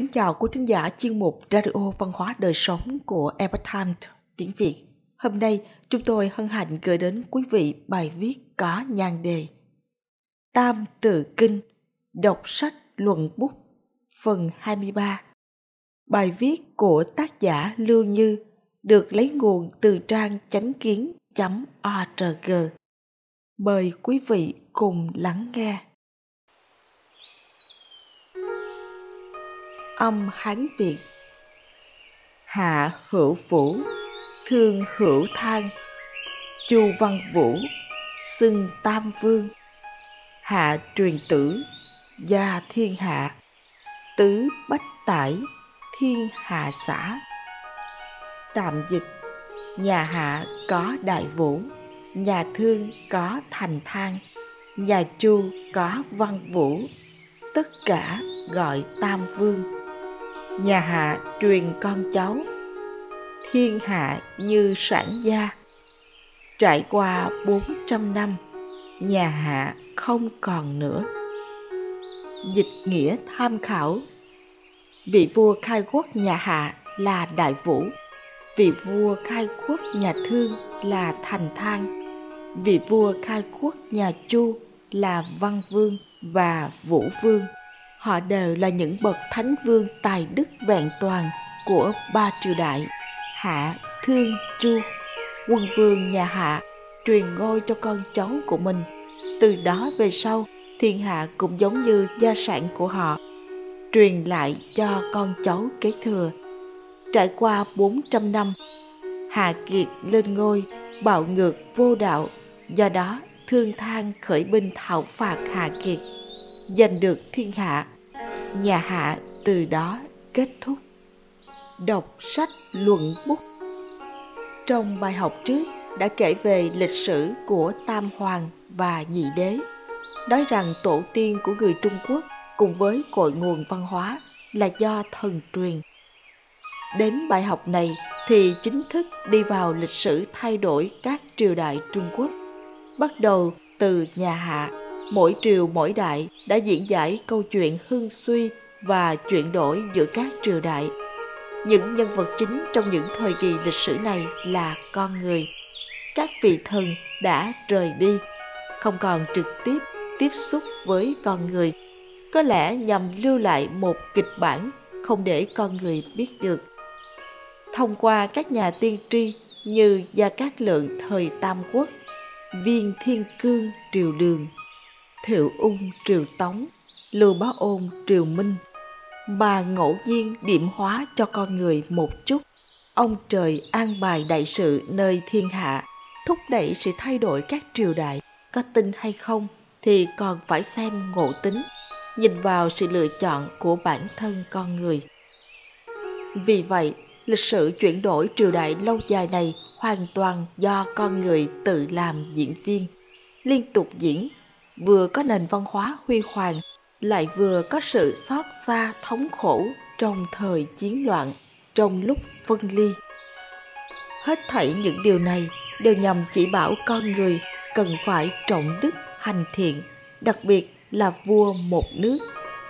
Kính chào quý thính giả chuyên mục Radio Văn hóa Đời Sống của Epoch Times Tiếng Việt. Hôm nay, chúng tôi hân hạnh gửi đến quý vị bài viết có nhan đề Tam Tự Kinh, đọc sách luận bút, phần 23. Bài viết của tác giả Lưu Như được lấy nguồn từ trang chánh kiến.org. Mời quý vị cùng lắng nghe. Âm Hán Việt. Hạ hữu Vũ, Thương hữu Thang, Chu Văn Vũ, xưng Tam Vương. Hạ truyền tử, gia thiên hạ, tứ bách tải, thiên hạ xã. Tạm dịch: nhà Hạ có Đại Vũ, nhà Thương có Thành Thang, nhà Chu có Văn Vũ, tất cả gọi Tam Vương. Nhà Hạ truyền con cháu, thiên hạ như sản gia. Trải qua 400 năm, nhà Hạ không còn nữa. Dịch nghĩa tham khảo: vị vua khai quốc nhà Hạ là Đại Vũ, vị vua khai quốc nhà Thương là Thành Thang, vị vua khai quốc nhà Chu là Văn Vương và Vũ Vương. Họ đều là những bậc thánh vương tài đức vẹn toàn của ba triều đại Hạ, Thương, Chu. Quân vương nhà Hạ truyền ngôi cho con cháu của mình. Từ đó về sau, thiên hạ cũng giống như gia sản của họ, truyền lại cho con cháu kế thừa. Trải qua 400 năm, Hạ Kiệt lên ngôi, bạo ngược vô đạo. Do đó, Thương Thang khởi binh thảo phạt Hạ Kiệt, giành được thiên hạ. Nhà Hạ từ đó kết thúc. Đọc sách luận bút. Trong bài học trước đã kể về lịch sử của Tam Hoàng và Nhị Đế, nói rằng tổ tiên của người Trung Quốc cùng với cội nguồn văn hóa là do thần truyền. Đến bài học này thì chính thức đi vào lịch sử thay đổi các triều đại Trung Quốc. Bắt đầu từ nhà Hạ, mỗi triều mỗi đại đã diễn giải câu chuyện hưng suy và chuyển đổi giữa các triều đại. Những nhân vật chính trong những thời kỳ lịch sử này là con người. Các vị thần đã rời đi, không còn trực tiếp tiếp xúc với con người, có lẽ nhằm lưu lại một kịch bản không để con người biết được. Thông qua các nhà tiên tri như Gia Cát Lượng thời Tam Quốc, Viên Thiên Cương triều Đường, Thiệu Ung triều Tống, Lưu Bá Ôn triều Minh, mà ngẫu nhiên điểm hóa cho con người một chút. Ông trời an bài đại sự nơi thiên hạ, thúc đẩy sự thay đổi các triều đại. Có tin hay không thì còn phải xem ngộ tính, nhìn vào sự lựa chọn của bản thân con người. Vì vậy, lịch sử chuyển đổi triều đại lâu dài này hoàn toàn do con người tự làm diễn viên, liên tục diễn, vừa có nền văn hóa huy hoàng, lại vừa có sự xót xa thống khổ trong thời chiến loạn, trong lúc phân ly. Hết thảy những điều này đều nhằm chỉ bảo con người cần phải trọng đức hành thiện, đặc biệt là vua một nước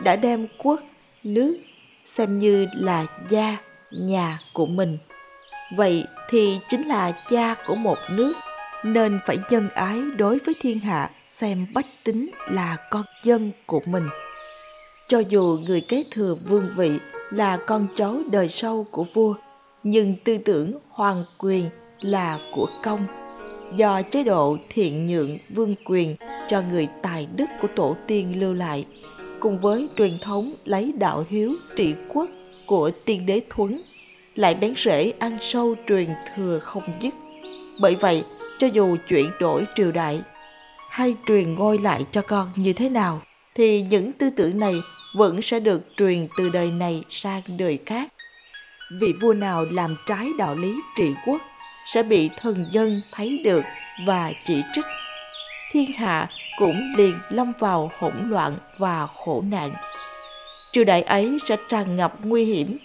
đã đem quốc, nước xem như là gia, nhà của mình. Vậy thì chính là cha của một nước, nên phải nhân ái đối với thiên hạ, xem bách tính là con dân của mình. Cho dù người kế thừa vương vị là con cháu đời sau của vua, nhưng tư tưởng hoàng quyền là của công. Do chế độ thiện nhượng vương quyền cho người tài đức của tổ tiên lưu lại, cùng với truyền thống lấy đạo hiếu trị quốc của tiên đế Thuấn, lại bén rễ ăn sâu truyền thừa không dứt. Bởi vậy, cho dù chuyển đổi triều đại hay truyền ngôi lại cho con như thế nào, thì những tư tưởng này vẫn sẽ được truyền từ đời này sang đời khác. Vị vua nào làm trái đạo lý trị quốc sẽ bị thần dân thấy được và chỉ trích. Thiên hạ cũng liền lâm vào hỗn loạn và khổ nạn. Triều đại ấy sẽ tràn ngập nguy hiểm,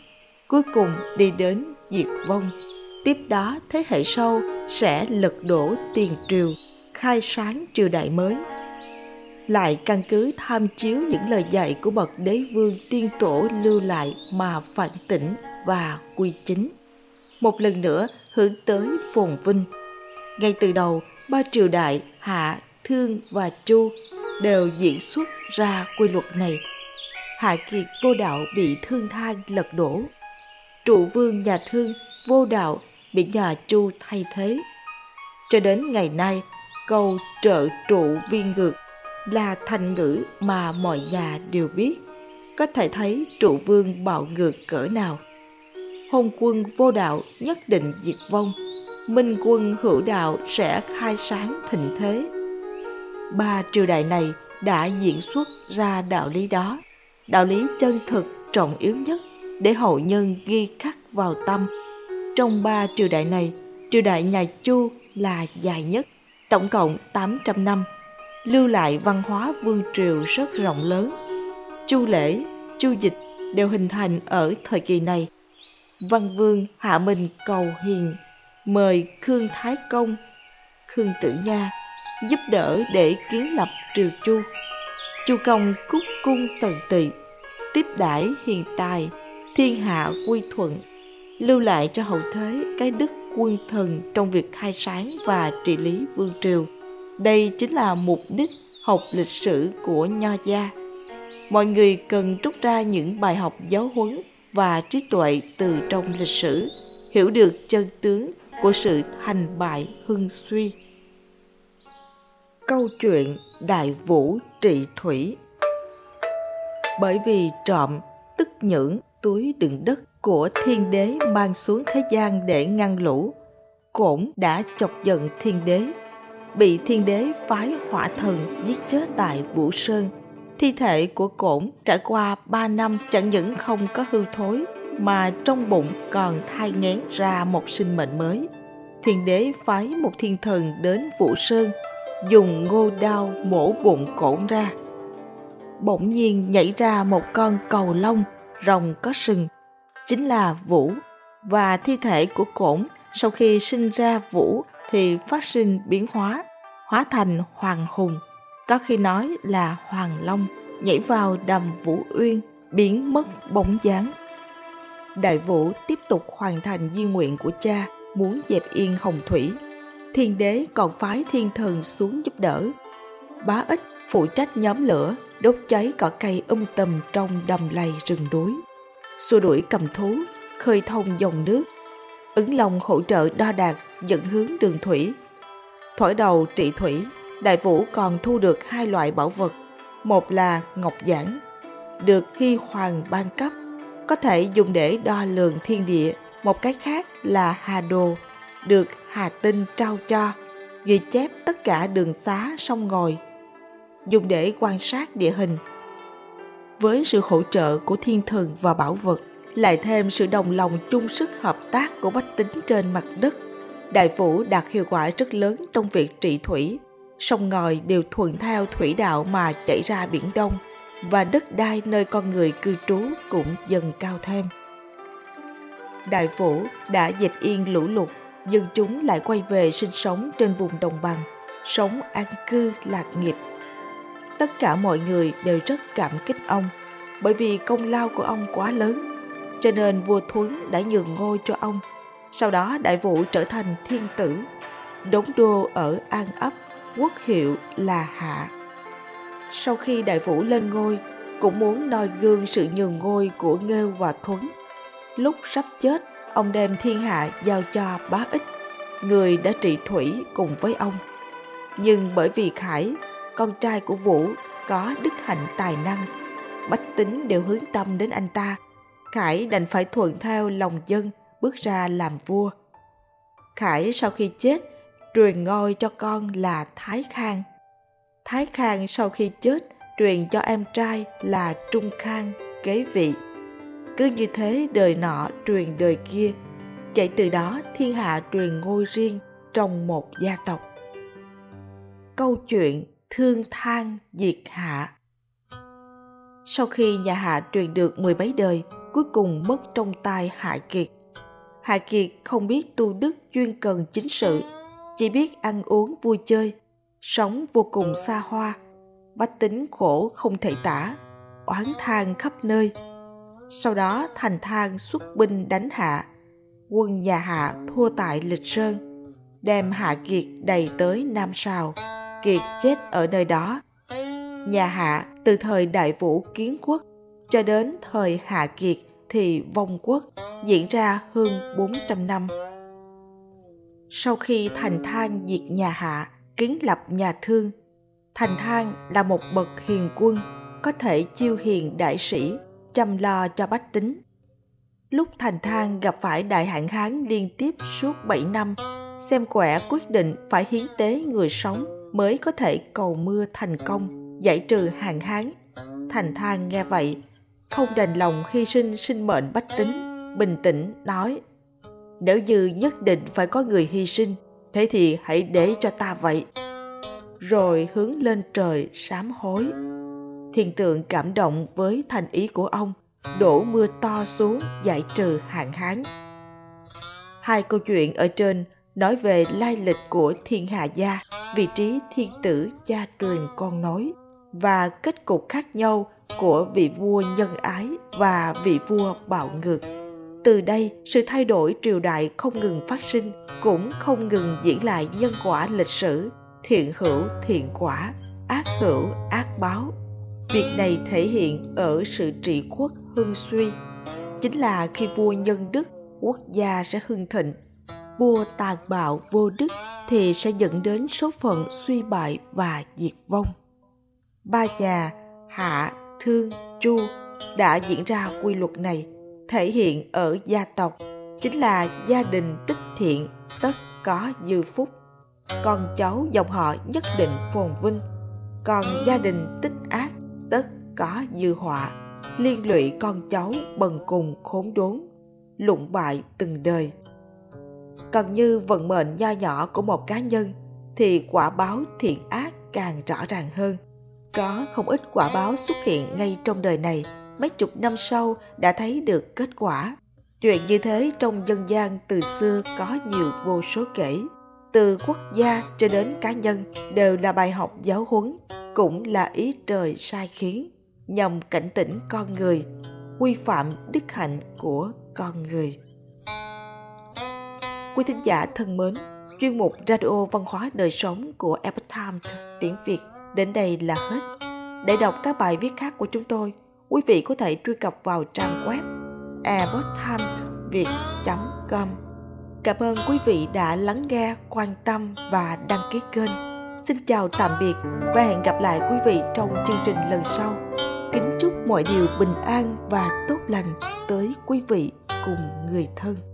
cuối cùng đi đến diệt vong. Tiếp đó thế hệ sau sẽ lật đổ tiền triều, khai sáng triều đại mới. lại căn cứ tham chiếu những lời dạy của bậc đế vương tiên tổ lưu lại mà phản tỉnh và quy chính, một lần nữa hướng tới phồn vinh. Ngay từ đầu, ba triều đại Hạ, Thương và Chu đều diễn xuất ra quy luật này. Hạ Kiệt vô đạo bị Thương Thang lật đổ, trụ vương nhà Thương vô đạo bị nhà Chu thay thế. Cho đến ngày nay, câu trợ trụ viên ngược là thành ngữ mà mọi nhà đều biết, có thể thấy trụ vương bạo ngược cỡ nào. Hôn quân vô đạo nhất định diệt vong, minh quân hữu đạo sẽ khai sáng thịnh thế. Ba triều đại này đã diễn xuất ra đạo lý đó, đạo lý chân thực trọng yếu nhất để hậu nhân ghi khắc vào tâm. Trong ba triều đại này, triều đại nhà Chu là dài nhất, tổng cộng 800 năm, lưu lại văn hóa vương triều rất rộng lớn. Chu lễ, chu dịch đều hình thành ở thời kỳ này. Văn Vương hạ mình cầu hiền, mời Khương Thái Công, Khương Tử Nha giúp đỡ để kiến lập triều Chu. Chu Công cúc cung tận tụy, tiếp đãi hiền tài, thiên hạ quy thuận, lưu lại cho hậu thế cái đức quân thần trong việc khai sáng và trị lý vương triều. Đây chính là mục đích học lịch sử của Nho gia. Mọi người cần rút ra những bài học giáo huấn và trí tuệ từ trong lịch sử, hiểu được chân tướng của sự thành bại hưng suy. Câu chuyện Đại Vũ trị thủy. Bởi vì trộm, tức những túi đựng đất của thiên đế mang xuống thế gian để ngăn lũ, Cổn đã chọc giận thiên đế, bị thiên đế phái hỏa thần giết chết tại Vũ Sơn. Thi thể của Cổn trải qua 3 năm chẳng những không có hư thối, mà trong bụng còn thai nghén ra một sinh mệnh mới. Thiên đế phái một thiên thần đến Vũ Sơn, dùng ngô đao mổ bụng Cổn ra. Bỗng nhiên nhảy ra một con cầu lông, rồng có sừng, chính là Vũ. Và thi thể của Cổn sau khi sinh ra Vũ thì phát sinh biến hóa, hóa thành hoàng hùng, có khi nói là hoàng long, nhảy vào đầm Vũ Uyên, biến mất bóng dáng. Đại Vũ tiếp tục hoàn thành di nguyện của cha, muốn dẹp yên hồng thủy. Thiên đế còn phái thiên thần xuống giúp đỡ. Bá Ích phụ trách nhóm lửa, đốt cháy cỏ cây tùm trong đầm lầy rừng núi, xua đuổi cầm thú, khơi thông dòng nước. Ứng Long hỗ trợ đo đạc, dẫn hướng đường thủy. Thổi đầu trị thủy, Đại Vũ còn thu được 2 loại bảo vật. Một là ngọc giản, được Hy Hoàng ban cấp, có thể dùng để đo lường thiên địa. Một cái khác là hà đồ, được Hà Tinh trao cho, ghi chép tất cả đường xá sông ngòi, dùng để quan sát địa hình. Với sự hỗ trợ của thiên thần và bảo vật, lại thêm sự đồng lòng chung sức hợp tác của bách tính trên mặt đất, Đại Vũ đạt hiệu quả rất lớn trong việc trị thủy. Sông ngòi đều thuận theo thủy đạo mà chảy ra biển Đông, và đất đai nơi con người cư trú cũng dần cao thêm. Đại Vũ đã dẹp yên lũ lụt, dân chúng lại quay về sinh sống trên vùng đồng bằng, sống an cư lạc nghiệp. Tất cả mọi người đều rất cảm kích ông, bởi vì công lao của ông quá lớn, cho nên vua Thuấn đã nhường ngôi cho ông. Sau đó Đại Vũ trở thành thiên tử, đóng đô ở An Ấp, quốc hiệu là Hạ. Sau khi Đại Vũ lên ngôi, cũng muốn noi gương sự nhường ngôi của Nghêu và Thuấn. Lúc sắp chết, ông đem thiên hạ giao cho Bá Ích, người đã trị thủy cùng với ông. Nhưng bởi vì Khải, con trai của Vũ, có đức hạnh tài năng, bách tính đều hướng tâm đến anh ta. Khải đành phải thuận theo lòng dân, bước ra làm vua. Khải sau khi chết, truyền ngôi cho con là Thái Khang. Thái Khang sau khi chết, truyền cho em trai là Trung Khang kế vị. Cứ như thế đời nọ truyền đời kia, kể từ đó thiên hạ truyền ngôi riêng trong một gia tộc. Câu chuyện Thương Thang diệt Hạ. Sau khi nhà Hạ truyền được 10 mấy đời, cuối cùng mất trong tay Hạ Kiệt. Hạ Kiệt không biết tu đức, chuyên cần chính sự, chỉ biết ăn uống vui chơi, sống vô cùng xa hoa. bách tính khổ không thể tả, oán than khắp nơi. Sau đó Thành Thang xuất binh đánh Hạ, quân nhà Hạ thua tại Lịch Sơn, đem Hạ Kiệt đày tới Nam Sào, Kiệt chết ở nơi đó. Nhà Hạ từ thời Đại Vũ kiến quốc cho đến thời Hạ Kiệt thì vong quốc, diễn ra hơn 400 năm. Sau khi Thành Thang diệt nhà Hạ, kiến lập nhà Thương, Thành Thang là một bậc hiền quân, có thể chiêu hiền đại sĩ, chăm lo cho bách tính. Lúc Thành Thang gặp phải đại hạn hán liên tiếp suốt 7 năm, xem quẻ quyết định phải hiến tế người sống mới có thể cầu mưa thành công, giải trừ hạn hán. Thành Thang nghe vậy, không đành lòng hy sinh sinh mệnh bách tính, bình tĩnh nói: "Nếu như nhất định phải có người hy sinh, thế thì hãy để cho ta vậy." Rồi hướng lên trời sám hối. Thiên tượng cảm động với thành ý của ông, đổ mưa to xuống giải trừ hạn hán. Hai câu chuyện ở trên nói về lai lịch của Thiên Hà Gia, vị trí thiên tử cha truyền con nối và kết cục khác nhau của vị vua nhân ái và vị vua bạo ngược. Từ đây, sự thay đổi triều đại không ngừng phát sinh, cũng không ngừng diễn lại nhân quả lịch sử, thiện hữu thiện quả, ác hữu ác báo. Việc này thể hiện ở sự trị quốc hưng suy. Chính là khi vua nhân đức, quốc gia sẽ hưng thịnh. Vua tàn bạo vô đức thì sẽ dẫn đến số phận suy bại và diệt vong. Ba nhà Hạ, Thương, Chu đã diễn ra quy luật này, thể hiện ở gia tộc, chính là gia đình tích thiện tất có dư phúc, con cháu dòng họ nhất định phồn vinh, còn gia đình tích ác tất có dư họa, liên lụy con cháu bần cùng khốn đốn, lụng bại từng đời. Còn như vận mệnh nho nhỏ của một cá nhân thì quả báo thiện ác càng rõ ràng hơn. Có không ít quả báo xuất hiện ngay trong đời này, mấy chục năm sau đã thấy được kết quả. Chuyện như thế trong dân gian từ xưa có nhiều vô số kể. Từ quốc gia cho đến cá nhân đều là bài học giáo huấn, cũng là ý trời sai khiến, nhằm cảnh tỉnh con người, quy phạm đức hạnh của con người. Quý thính giả thân mến, chuyên mục Radio Văn hóa Đời Sống của Epoch Times Tiếng Việt đến đây là hết. Để đọc các bài viết khác của chúng tôi, quý vị có thể truy cập vào trang web epochtimesviet.com. Cảm ơn quý vị đã lắng nghe, quan tâm và đăng ký kênh. Xin chào tạm biệt và hẹn gặp lại quý vị trong chương trình lần sau. Kính chúc mọi điều bình an và tốt lành tới quý vị cùng người thân.